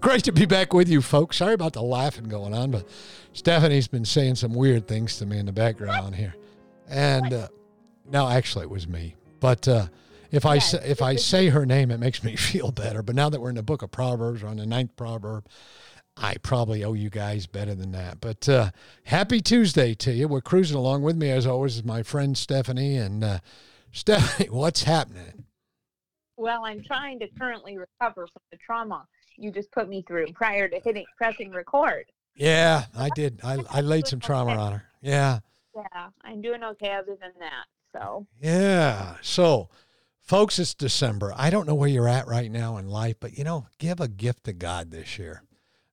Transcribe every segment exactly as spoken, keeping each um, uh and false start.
Great to be back with you, folks. Sorry about the laughing going on, but Stephanie's been saying some weird things to me in the background here. And uh, no, actually, it was me. But uh, if I say, if I say her name, it makes me feel better. But now that we're in the book of Proverbs, or on the ninth proverb, I probably owe you guys better than that. But uh, happy Tuesday to you. We're cruising along. With me, as always, is my friend Stephanie. And uh, Stephanie, what's happening? Well, I'm trying to currently recover from the trauma you just put me through prior to hitting pressing record. Yeah, I did. I, I laid some trauma on her. Yeah. Yeah, I'm doing okay other than that. So. Yeah. So, folks, it's December. I don't know where you're at right now in life, but, you know, give a gift to God this year.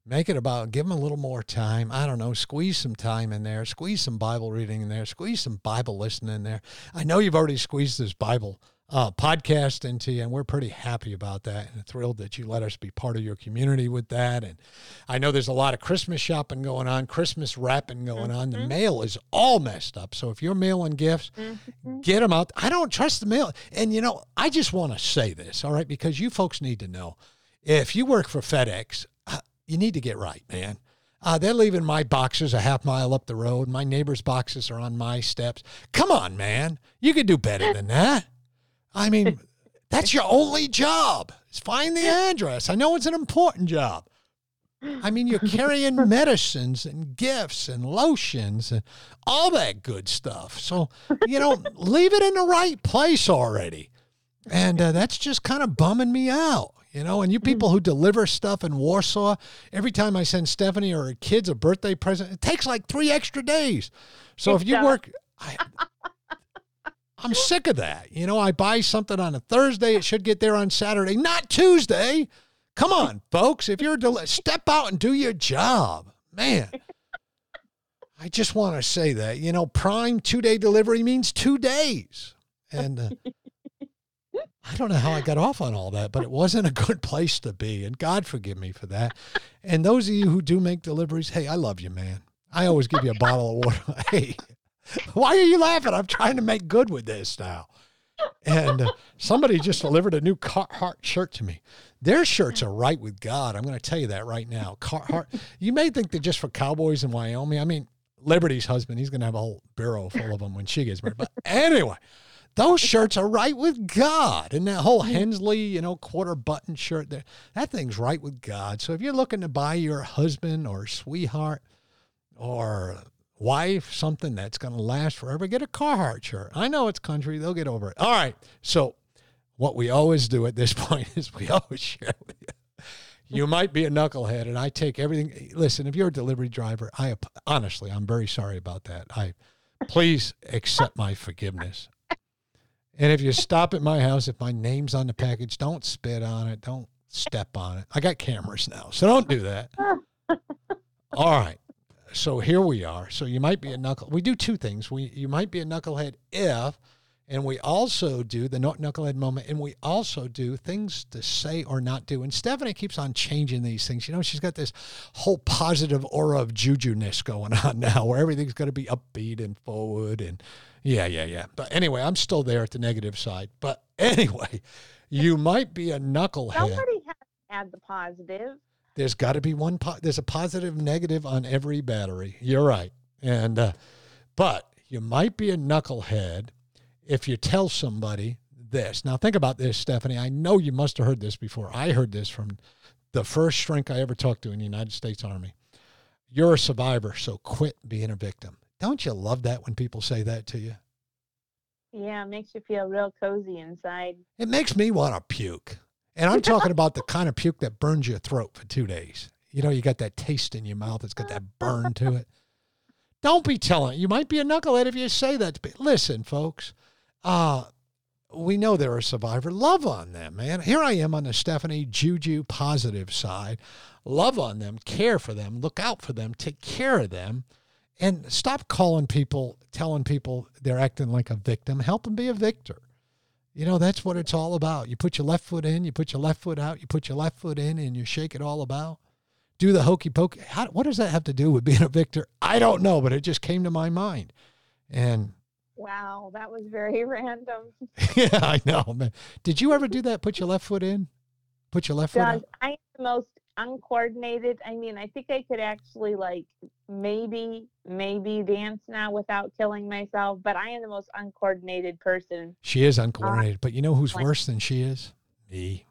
Make it about, give him a little more time. I don't know, squeeze some time in there. Squeeze some Bible reading in there. Squeeze some Bible listening in there. I know you've already squeezed this Bible Uh, podcast into you, and we're pretty happy about that and thrilled that you let us be part of your community with that. And I know there's a lot of Christmas shopping going on, Christmas wrapping going mm-hmm. on. The mail is all messed up. So if you're mailing gifts, mm-hmm. get them out. I don't trust the mail. And, you know, I just want to say this, all right, because you folks need to know, if you work for FedEx, uh, you need to get right, man. Uh, they're leaving my boxes a half mile up the road. My neighbor's boxes are on my steps. Come on, man. You could do better than that. I mean, that's your only job. Is find the address. I know it's an important job. I mean, you're carrying medicines and gifts and lotions and all that good stuff. So, you know, leave it in the right place already. And uh, that's just kind of bumming me out, you know. And you people who deliver stuff in Warsaw, every time I send Stephanie or her kids a birthday present, it takes like three extra days. So if you work... I, I'm sick of that. You know, I buy something on a Thursday. It should get there on Saturday, not Tuesday. Come on, folks. If you're del- step out and do your job, man. I just want to say that, you know, prime two day delivery means two days. And uh, I don't know how I got off on all that, but it wasn't a good place to be. And God forgive me for that. And those of you who do make deliveries, hey, I love you, man. I always give you a bottle of water. Hey. Why are you laughing? I'm trying to make good with this now. And uh, somebody just delivered a new Carhartt shirt to me. Their shirts are right with God. I'm going to tell you that right now. Carhartt. You may think they're just for cowboys in Wyoming. I mean, Liberty's husband, he's going to have a whole bureau full of them when she gets married. But anyway, those shirts are right with God. And that whole Hensley, you know, quarter button shirt there, that thing's right with God. So if you're looking to buy your husband or sweetheart or wife something that's going to last forever, get a Carhartt shirt. I know it's country. They'll get over it. All right. So what we always do at this point is we always share with you. You might be a knucklehead, and I take everything. Listen, if you're a delivery driver, I honestly, I'm very sorry about that. I please accept my forgiveness. And if you stop at my house, if my name's on the package, don't spit on it. Don't step on it. I got cameras now, so don't do that. All right. So here we are. So you might be a knuckle. We do two things. We You might be a knucklehead if, and we also do the knucklehead moment, and we also do things to say or not do. And Stephanie keeps on changing these things. You know, she's got this whole positive aura of juju-ness going on now where everything's going to be upbeat and forward and yeah, yeah, yeah. But anyway, I'm still there at the negative side. But anyway, you might be a knucklehead. Somebody has to add the positive. There's got to be one. Po- there's a positive negative on every battery. You're right. And, uh, but you might be a knucklehead if you tell somebody this. Now think about this, Stephanie. I know you must have heard this before. I heard this from the first shrink I ever talked to in the United States Army. You're a survivor, so quit being a victim. Don't you love that when people say that to you? Yeah, it makes you feel real cozy inside. It makes me want to puke. And I'm talking about the kind of puke that burns your throat for two days. You know, you got that taste in your mouth. It's got that burn to it. Don't be telling. You might be a knucklehead if you say that. But listen, folks, uh, we know they're a survivor. Love on them, man. Here I am on the Stephanie Juju positive side. Love on them. Care for them. Look out for them. Take care of them. And stop calling people, telling people they're acting like a victim. Help them be a victor. You know, that's what it's all about. You put your left foot in, you put your left foot out, you put your left foot in, and you shake it all about. Do the hokey pokey. How, what does that have to do with being a victor? I don't know, but it just came to my mind. And wow, that was very random. Yeah, I know, man. Did you ever do that? Put your left foot in? Put your left foot out? I am the most uncoordinated. I mean, I think I could actually, like, maybe, maybe dance now without killing myself, but I am the most uncoordinated person. She is uncoordinated, uh, but you know who's like, worse than she is? Me.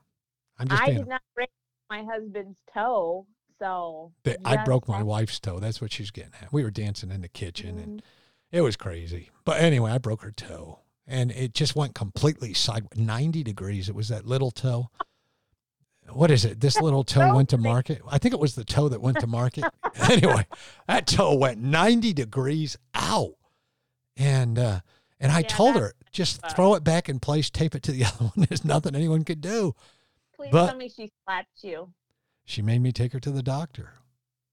I'm just I did not break my husband's toe, so. The, I broke my wife's toe. That's what she's getting at. We were dancing in the kitchen, mm-hmm. and it was crazy. But anyway, I broke her toe, and it just went completely sideways, ninety degrees. It was that little toe. What is it? This little toe went to market. I think it was the toe that went to market. Anyway, that toe went ninety degrees out. And uh, and I yeah, told her, just fun. Throw it back in place, tape it to the other one. There's nothing anyone could do. Please but tell me she slapped you. She made me take her to the doctor.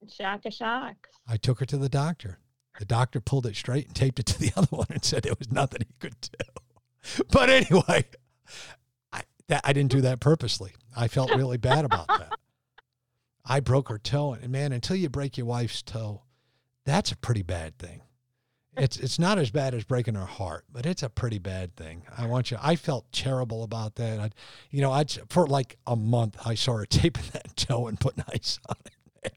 Shock a shock. I took her to the doctor. The doctor pulled it straight and taped it to the other one and said there was nothing he could do. But anyway, I, that, I didn't do that purposely. I felt really bad about that. I broke her toe. And, man, until you break your wife's toe, that's a pretty bad thing. It's it's not as bad as breaking her heart, but it's a pretty bad thing. I want you. I felt terrible about that. I'd, you know, I'd, for like a month, I saw her taping that toe and putting ice on it.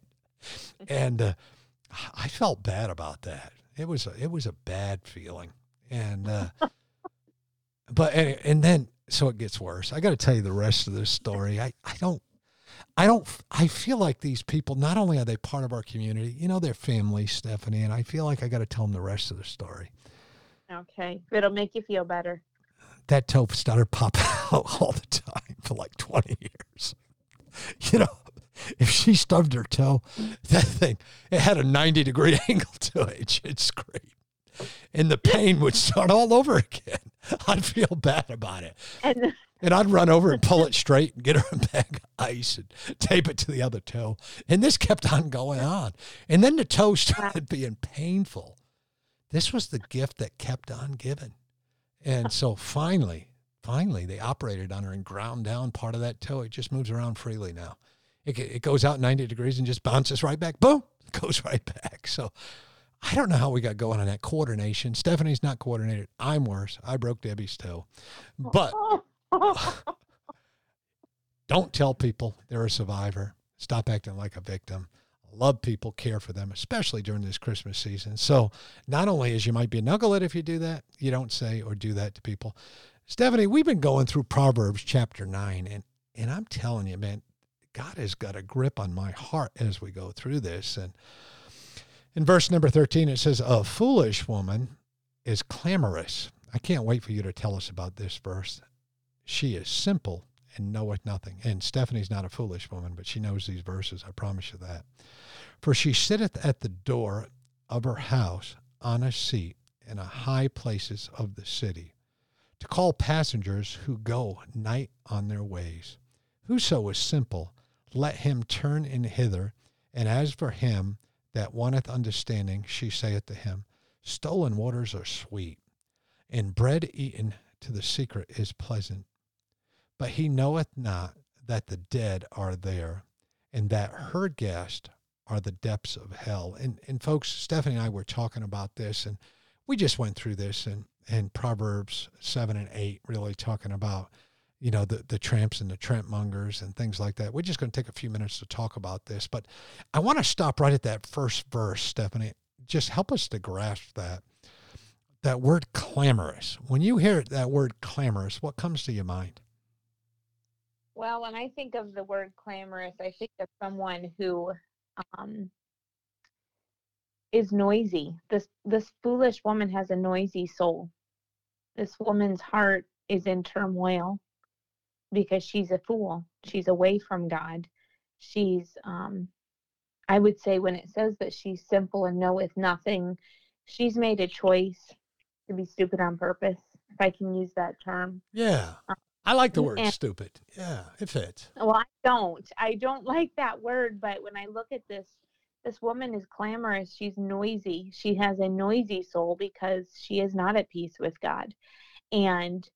And uh, I felt bad about that. It was a, it was a bad feeling. And uh, but anyway, and then. So it gets worse. I got to tell you the rest of this story. I, I don't, I don't, I feel like these people, not only are they part of our community, you know, they're family, Stephanie, and I feel like I got to tell them the rest of the story. Okay. It'll make you feel better. That toe started popping out all the time for like twenty years. You know, if she stubbed her toe, that thing, it had a ninety degree angle to it. It's great. And the pain would start all over again. I'd feel bad about it. And, and I'd run over and pull it straight and get her a bag of ice and tape it to the other toe. And this kept on going on. And then the toe started being painful. This was the gift that kept on giving. And so finally, finally, they operated on her and ground down part of that toe. It just moves around freely now. It, it goes out ninety degrees and just bounces right back. Boom, it goes right back. So I don't know how we got going on that coordination. Stephanie's not coordinated. I'm worse. I broke Debbie's toe. But don't tell people they're a survivor. Stop acting like a victim. Love people, care for them, especially during this Christmas season. So not only as you might be a knucklehead if you do that, you don't say or do that to people. Stephanie, we've been going through Proverbs chapter nine, and, and I'm telling you, man, God has got a grip on my heart as we go through this. And in verse number thirteen, it says, a foolish woman is clamorous. I can't wait for you to tell us about this verse. She is simple and knoweth nothing. And Stephanie's not a foolish woman, but she knows these verses. I promise you that. For she sitteth at the door of her house on a seat in the high places of the city, to call passengers who go night on their ways. Whoso is simple, let him turn in hither, and as for him that wanteth understanding, she saith to him, stolen waters are sweet, and bread eaten to the secret is pleasant. But he knoweth not that the dead are there, and that her guests are the depths of hell. And and folks, Stephanie and I were talking about this, and we just went through this in, in Proverbs seven and eight, really talking about, you know, the, the tramps and the trampmongers and things like that. We're just going to take a few minutes to talk about this, but I want to stop right at that first verse, Stephanie. Just help us to grasp that, that word clamorous. When you hear that word clamorous, what comes to your mind? Well, when I think of the word clamorous, I think of someone who um, is noisy. This, this foolish woman has a noisy soul. This woman's heart is in turmoil. because she's a fool. She's away from God. She's, um, I would say when it says that she's simple and knoweth nothing, she's made a choice to be stupid on purpose, if I can use that term. Yeah. Um, I like the word and, stupid. Yeah, it fits. Well, I don't. I don't like that word, but when I look at this, this woman is clamorous. She's noisy. She has a noisy soul because she is not at peace with God. And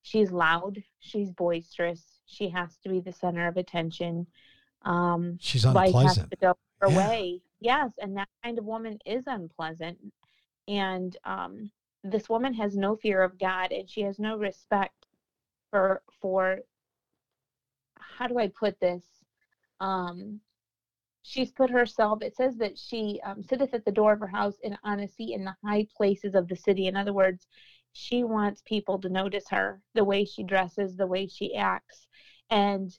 she's loud. She's boisterous. She has to be the center of attention. Um, she's unpleasant. Life has to go her yeah. way. Yes, and that kind of woman is unpleasant. And um, this woman has no fear of God, and she has no respect for, for how do I put this? Um, she's put herself, it says that she um, sitteth at the door of her house in honesty in the high places of the city. In other words, she wants people to notice her, the way she dresses, the way she acts. And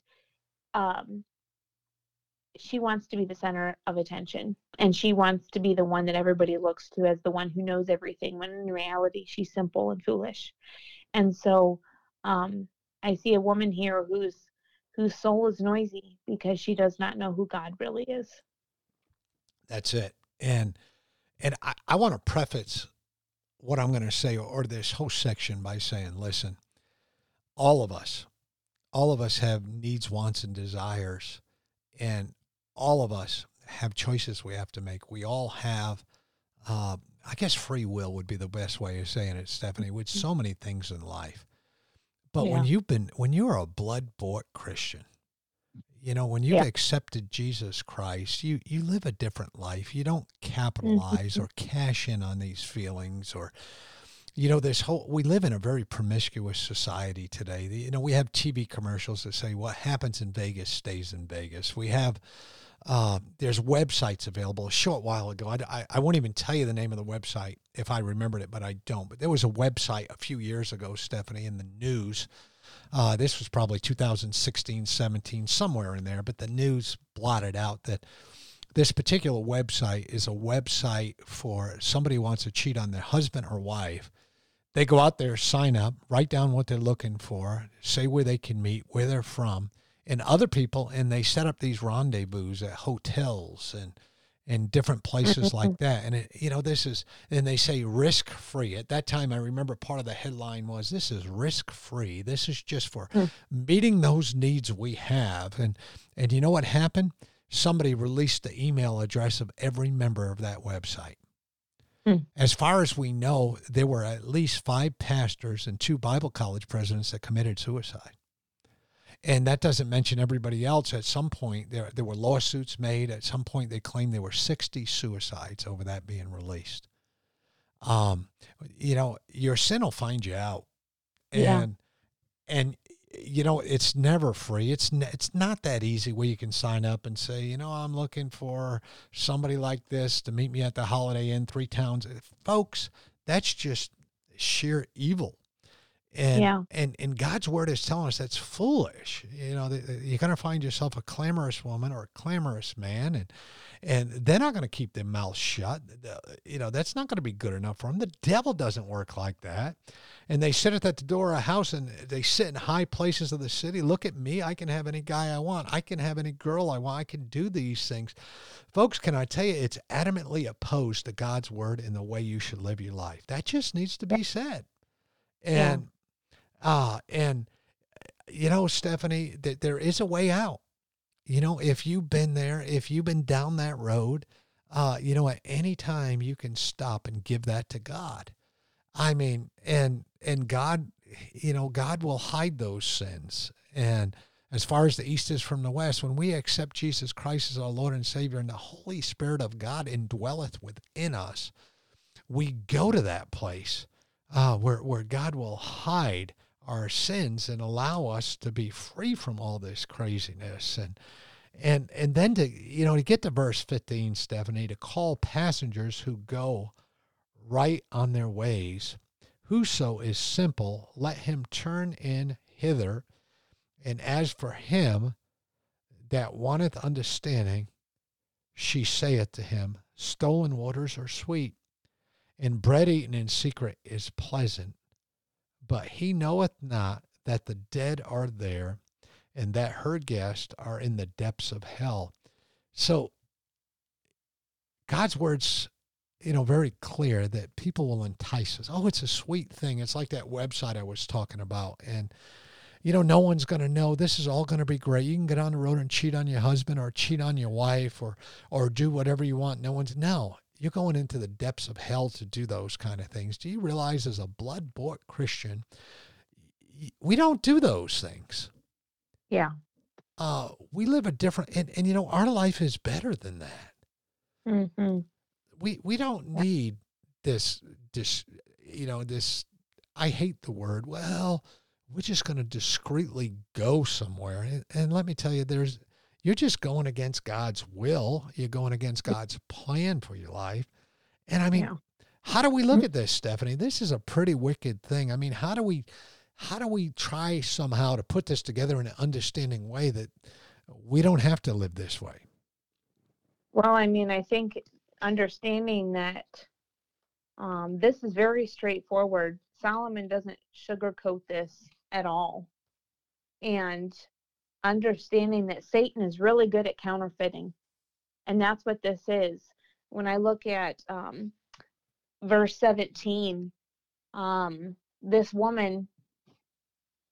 um, she wants to be the center of attention. And she wants to be the one that everybody looks to as the one who knows everything, when in reality, she's simple and foolish. And so, Um, I see a woman here whose whose soul is noisy because she does not know who God really is. That's it. And and I, I want to preface what I'm going to say, or, or this whole section, by saying, listen, all of us, all of us have needs, wants, and desires, and all of us have choices we have to make. We all have, uh, I guess free will would be the best way of saying it, Stephanie, with so many things in life. But yeah. when you've been, when you're a blood-bought Christian, you know, when you've yeah. accepted Jesus Christ, you, you live a different life. You don't capitalize or cash in on these feelings, or, you know, this whole, we live in a very promiscuous society today. You know, we have T V commercials that say what happens in Vegas stays in Vegas. We have, uh, there's websites available. A short while ago, I, I, I won't even tell you the name of the website if I remembered it, but I don't. But there was a website a few years ago, Stephanie, in the news. Uh, this was probably two thousand sixteen, seventeen, somewhere in there. But the news blotted out that this particular website is a website for somebody who wants to cheat on their husband or wife. They go out there, sign up, write down what they're looking for, say where they can meet, where they're from, and other people, and they set up these rendezvous at hotels and and different places like that. And, it, you know, this is, and they say risk-free. At that time, I remember part of the headline was, this is risk-free. This is just for mm. meeting those needs we have. And and you know what happened? Somebody released the email address of every member of that website. Mm. As far as we know, there were at least five pastors and two Bible college presidents that committed suicide. And that doesn't mention everybody else. At some point, there there were lawsuits made. At some point, they claimed there were sixty suicides over that being released. Um, you know, your sin will find you out, and yeah. and you know it's never free. It's n- it's not that easy where you can sign up and say, you know, I'm looking for somebody like this to meet me at the Holiday Inn, three towns, folks. That's just sheer evil. And, yeah. and and God's word is telling us that's foolish. You know, you're going to find yourself a clamorous woman or a clamorous man, and and they're not going to keep their mouth shut. You know, that's not going to be good enough for them. The devil doesn't work like that. And they sit at the door of a house, and they sit in high places of the city. Look at me. I can have any guy I want. I can have any girl I want. I can do these things. Folks, can I tell you, it's adamantly opposed to God's word and the way you should live your life. That just needs to be said. And yeah. Ah, and, you know, Stephanie, that there is a way out. You know, if you've been there, if you've been down that road, uh, you know, at any time you can stop and give that to God. I mean, and and God, you know, God will hide those sins. And as far as the East is from the West, when we accept Jesus Christ as our Lord and Savior and the Holy Spirit of God indwelleth within us, we go to that place uh, where where God will hide our sins and allow us to be free from all this craziness. And, and, and then to, you know, to get to verse fifteen, Stephanie, to call passengers who go right on their ways. Whoso is simple, let him turn in hither. And as for him that wanteth understanding, she saith to him, stolen waters are sweet, and bread eaten in secret is pleasant. But he knoweth not that the dead are there and that her guests are in the depths of hell. So God's word's, you know, very clear that people will entice us. Oh, it's a sweet thing. It's like that website I was talking about. And, you know, no one's going to know. This is all going to be great. You can get on the road and cheat on your husband or cheat on your wife or or do whatever you want. No one's, no, you're going into the depths of hell to do those kind of things. Do you realize as a blood-bought Christian, we don't do those things. Yeah. Uh, we live a different, and, and you know, our life is better than that. Mm-hmm. We we don't need this, this, you know, this, I hate the word, well, we're just going to discreetly go somewhere. And, and let me tell you, there's, you're just going against God's will. You're going against God's plan for your life. And I mean, yeah. How do we look at this, Stephanie? This is a pretty wicked thing. I mean, how do we, how do we try somehow to put this together in an understanding way that we don't have to live this way? Well, I mean, I think understanding that um, this is very straightforward. Solomon doesn't sugarcoat this at all. And understanding that Satan is really good at counterfeiting. And that's what this is. When I look at um, verse seventeen, um, this woman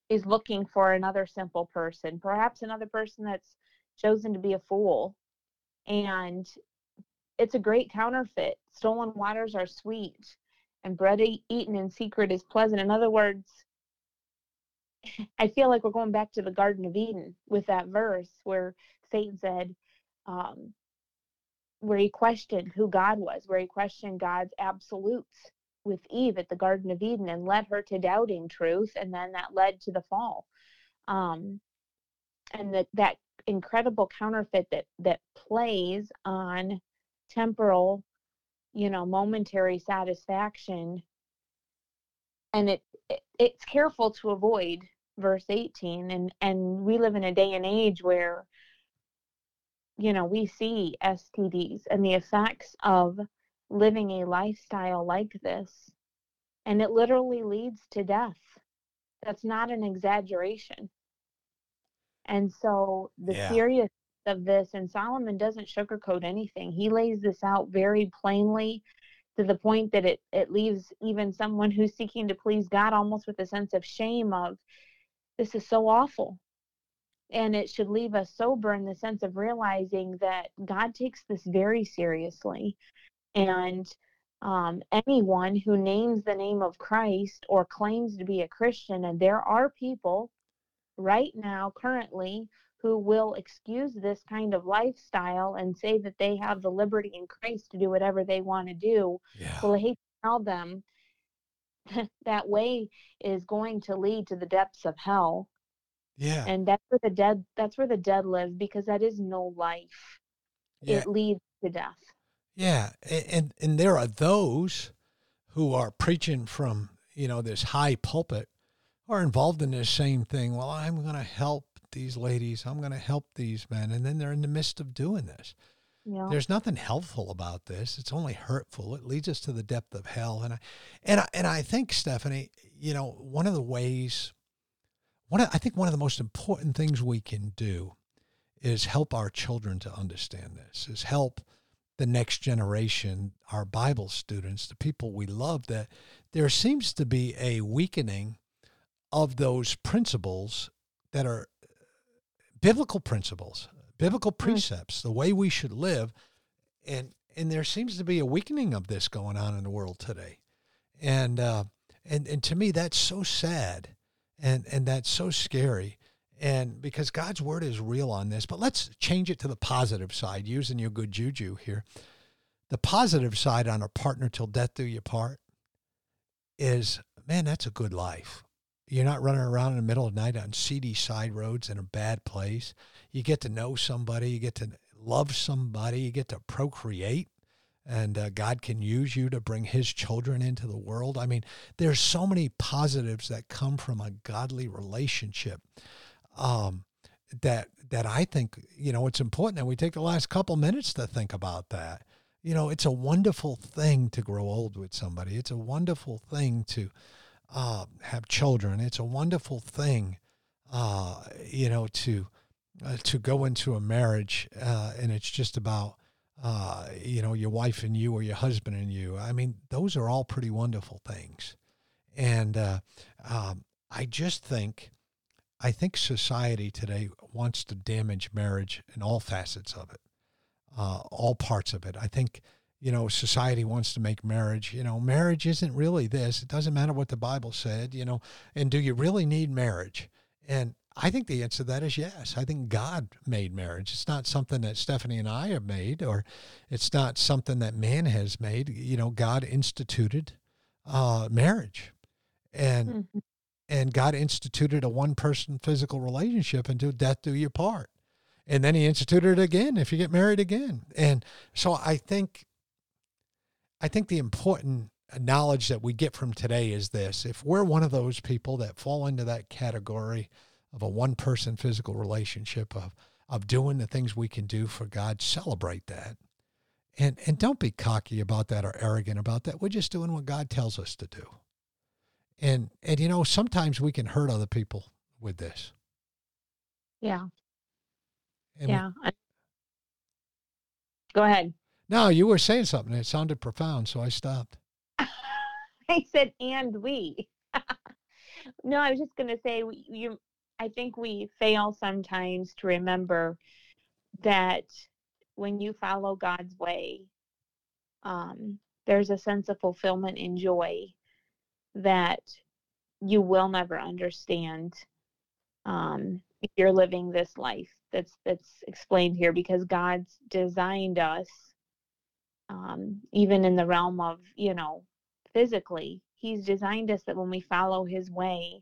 is looking for another simple person, perhaps another person that's chosen to be a fool. And it's a great counterfeit. Stolen waters are sweet, and bread eaten in secret is pleasant. In other words, I feel like we're going back to the Garden of Eden with that verse where Satan said, um, where he questioned who God was, where he questioned God's absolutes with Eve at the Garden of Eden and led her to doubting truth, and then that led to the fall. Um, and that, that incredible counterfeit that that plays on temporal, you know, momentary satisfaction. And it, it it's careful to avoid verse eighteen. And, and we live in a day and age where, you know, we see S T Ds and the effects of living a lifestyle like this. And it literally leads to death. That's not an exaggeration. And so the yeah. seriousness of this, and Solomon doesn't sugarcoat anything. He lays this out very plainly to the point that it, it leaves even someone who's seeking to please God almost with a sense of shame of, this is so awful. And it should leave us sober in the sense of realizing that God takes this very seriously. And um, anyone who names the name of Christ or claims to be a Christian, and there are people right now, currently, who will excuse this kind of lifestyle and say that they have the liberty in Christ to do whatever they want to do. Yeah. Well, I hate to tell them that way is going to lead to the depths of hell. Yeah, and that's where the dead. That's where the dead live, because that is no life. Yeah. It leads to death. Yeah, and, and and there are those who are preaching from, you know, this high pulpit, are involved in this same thing. Well, I'm going to help these ladies. I'm going to help these men. And then they're in the midst of doing this. Yeah. There's nothing helpful about this. It's only hurtful. It leads us to the depth of hell. And I, and I, and I think, Stephanie, you know, one of the ways, one of, I think one of the most important things we can do is help our children to understand this, is help the next generation, our Bible students, the people we love, that there seems to be a weakening of those principles that are biblical principles, biblical precepts, the way we should live. And and there seems to be a weakening of this going on in the world today. And uh, and and to me, that's so sad, and, and that's so scary, and because God's word is real on this. But let's change it to the positive side, using your good juju here. The positive side on a partner till death do you part is, man, that's a good life. You're not running around in the middle of the night on seedy side roads in a bad place. You get to know somebody. You get to love somebody. You get to procreate. And uh, God can use you to bring his children into the world. I mean, there's so many positives that come from a godly relationship um, that that I think, you know, it's important that we take the last couple minutes to think about that. You know, it's a wonderful thing to grow old with somebody. It's a wonderful thing to uh, have children. It's a wonderful thing, uh, you know, to uh, to go into a marriage, uh, and it's just about, uh, you know, your wife and you, or your husband and you. I mean, those are all pretty wonderful things. And uh, um, I just think, I think society today wants to damage marriage in all facets of it, uh, all parts of it. I think, you know, society wants to make marriage, you know, marriage isn't really this. It doesn't matter what the Bible said, you know, and do you really need marriage? And I think the answer to that is yes. I think God made marriage. It's not something that Stephanie and I have made, or it's not something that man has made. You know, God instituted uh, marriage, and mm-hmm. and God instituted a one-person physical relationship until death do you part. And then he instituted it again if you get married again. And so I think... I think the important knowledge that we get from today is this. If we're one of those people that fall into that category of a one-person physical relationship, of of doing the things we can do for God, celebrate that. And and don't be cocky about that or arrogant about that. We're just doing what God tells us to do. And, and you know, sometimes we can hurt other people with this. Yeah. And yeah. We, Go ahead. No, you were saying something. It sounded profound, so I stopped. I said, and we. No, I was just going to say, you. I think we fail sometimes to remember that when you follow God's way, um, there's a sense of fulfillment and joy that you will never understand um, if you're living this life that's that's explained here, because God's designed us. Um, even in the realm of, you know, physically, he's designed us that when we follow his way,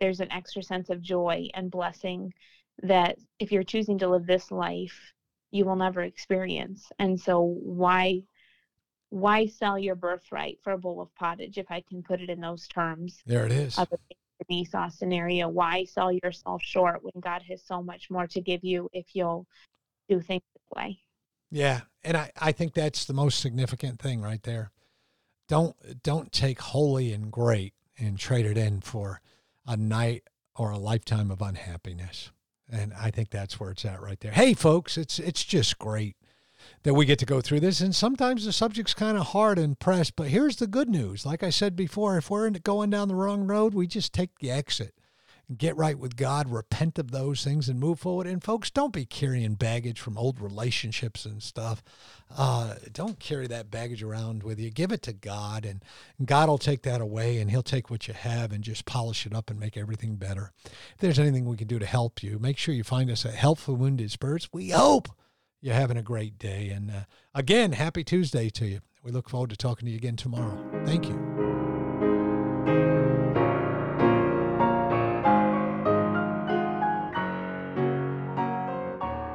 there's an extra sense of joy and blessing that if you're choosing to live this life, you will never experience. And so why, why sell your birthright for a bowl of pottage, if I can put it in those terms? There it is. Of the Esau scenario, why sell yourself short when God has so much more to give you if you'll do things this way? Yeah, and I, I think that's the most significant thing right there. Don't don't take holy and great and trade it in for a night or a lifetime of unhappiness. And I think that's where it's at right there. Hey, folks, it's it's just great that we get to go through this. And sometimes the subject's kind of hard and pressed, but here's the good news. Like I said before, if we're going down the wrong road, we just take the exit. Get right with God, repent of those things, and move forward. And folks, don't be carrying baggage from old relationships and stuff. Uh, don't carry that baggage around with you. Give it to God, and God will take that away, and he'll take what you have and just polish it up and make everything better. If there's anything we can do to help you, make sure you find us at Help for Wounded Spirits. We hope you're having a great day. And uh, again, happy Tuesday to you. We look forward to talking to you again tomorrow. Thank you.